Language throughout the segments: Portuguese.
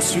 Se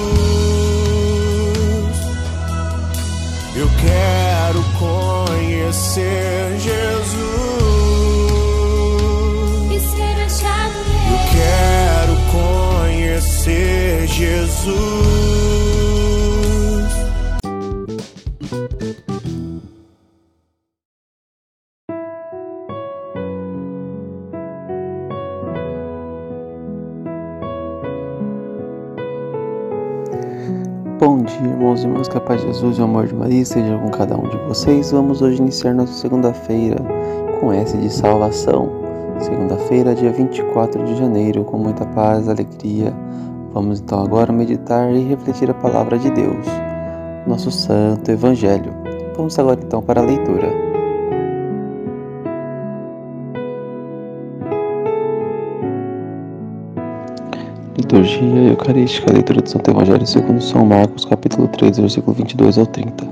eu quero conhecer Jesus, e ser achado nele. Ser Jesus. Bom dia, irmãos e irmãs, que a paz de Jesus e o amor de Maria seja com cada um de vocês. Vamos hoje iniciar nossa segunda-feira com S de salvação. Segunda-feira, dia 24 de janeiro, com muita paz, alegria. Vamos então agora meditar e refletir a palavra de Deus, nosso santo evangelho. Vamos agora então para a leitura. Liturgia Eucarística, leitura do Santo Evangelho segundo São Marcos, capítulo 3, versículo 22 ao 30.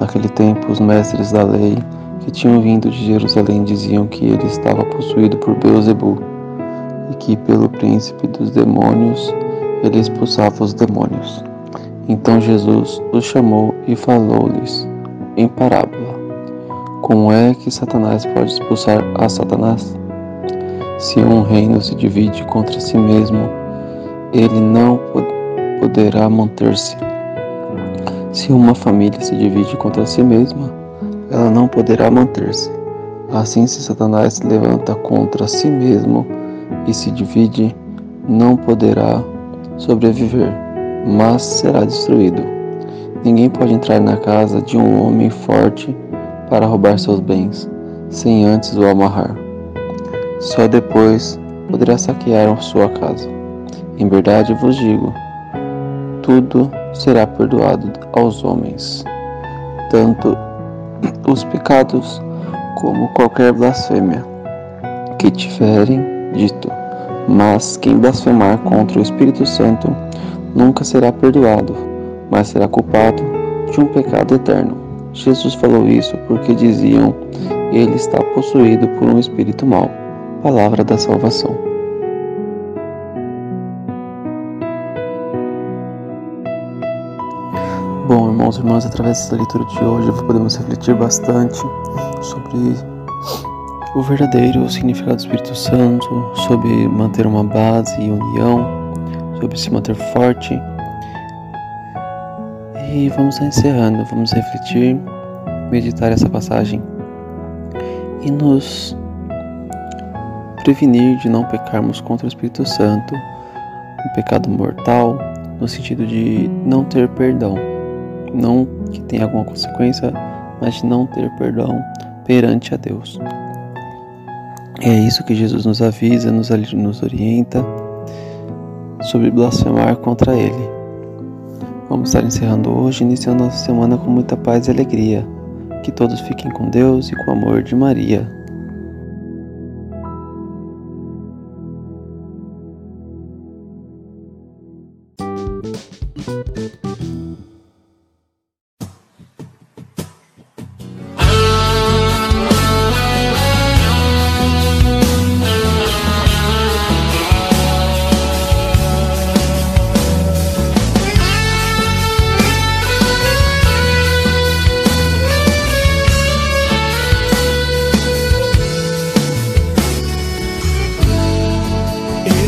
Naquele tempo, os mestres da lei que tinham vindo de Jerusalém diziam que ele estava possuído por Beelzebú e que pelo príncipe dos demônios ele expulsava os demônios. Então Jesus os chamou e falou-lhes em parábola: como é que Satanás pode expulsar a Satanás? Se um reino se divide contra si mesmo, ele não poderá manter-se. Se uma família se divide contra si mesma, ela não poderá manter-se. Assim, se Satanás se levanta contra si mesmo e se divide, não poderá sobreviver, mas será destruído. Ninguém pode entrar na casa de um homem forte para roubar seus bens, sem antes o amarrar. Só depois poderá saquear sua casa. Em verdade vos digo, tudo será perdoado aos homens, tanto os pecados como qualquer blasfêmia que tiverem dito, mas quem blasfemar contra o Espírito Santo nunca será perdoado, mas será culpado de um pecado eterno. Jesus falou isso porque diziam: ele está possuído por um espírito mau. Palavra da salvação. Bom, irmãos e irmãs, através dessa leitura de hoje podemos refletir bastante sobre o verdadeiro significado do Espírito Santo, sobre manter uma base e união, sobre se manter forte. E vamos encerrando, vamos refletir, meditar essa passagem e nos prevenir de não pecarmos contra o Espírito Santo, um pecado mortal, no sentido de não ter perdão. Não que tenha alguma consequência, mas de não ter perdão perante a Deus. É isso que Jesus nos avisa, nos orienta sobre blasfemar contra Ele. Vamos estar encerrando hoje, iniciando nossa semana com muita paz e alegria. Que todos fiquem com Deus e com o amor de Maria.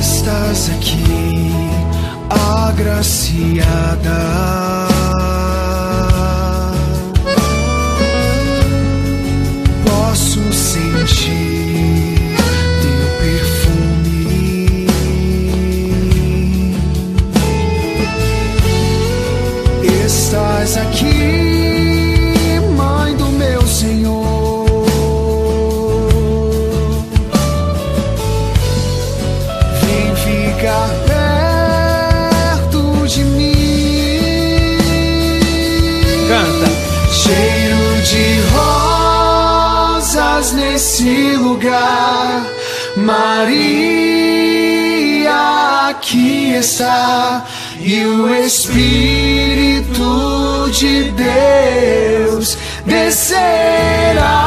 Estás aqui, agraciada, posso sentir teu perfume, ficar perto de mim. Canta. Cheiro de rosas nesse lugar, Maria aqui está, e o Espírito de Deus descerá.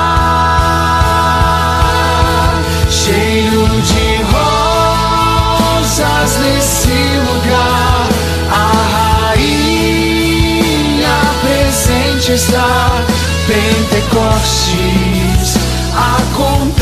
Cheio de rosas nesse lugar, a rainha presente está, Pentecostes acontece.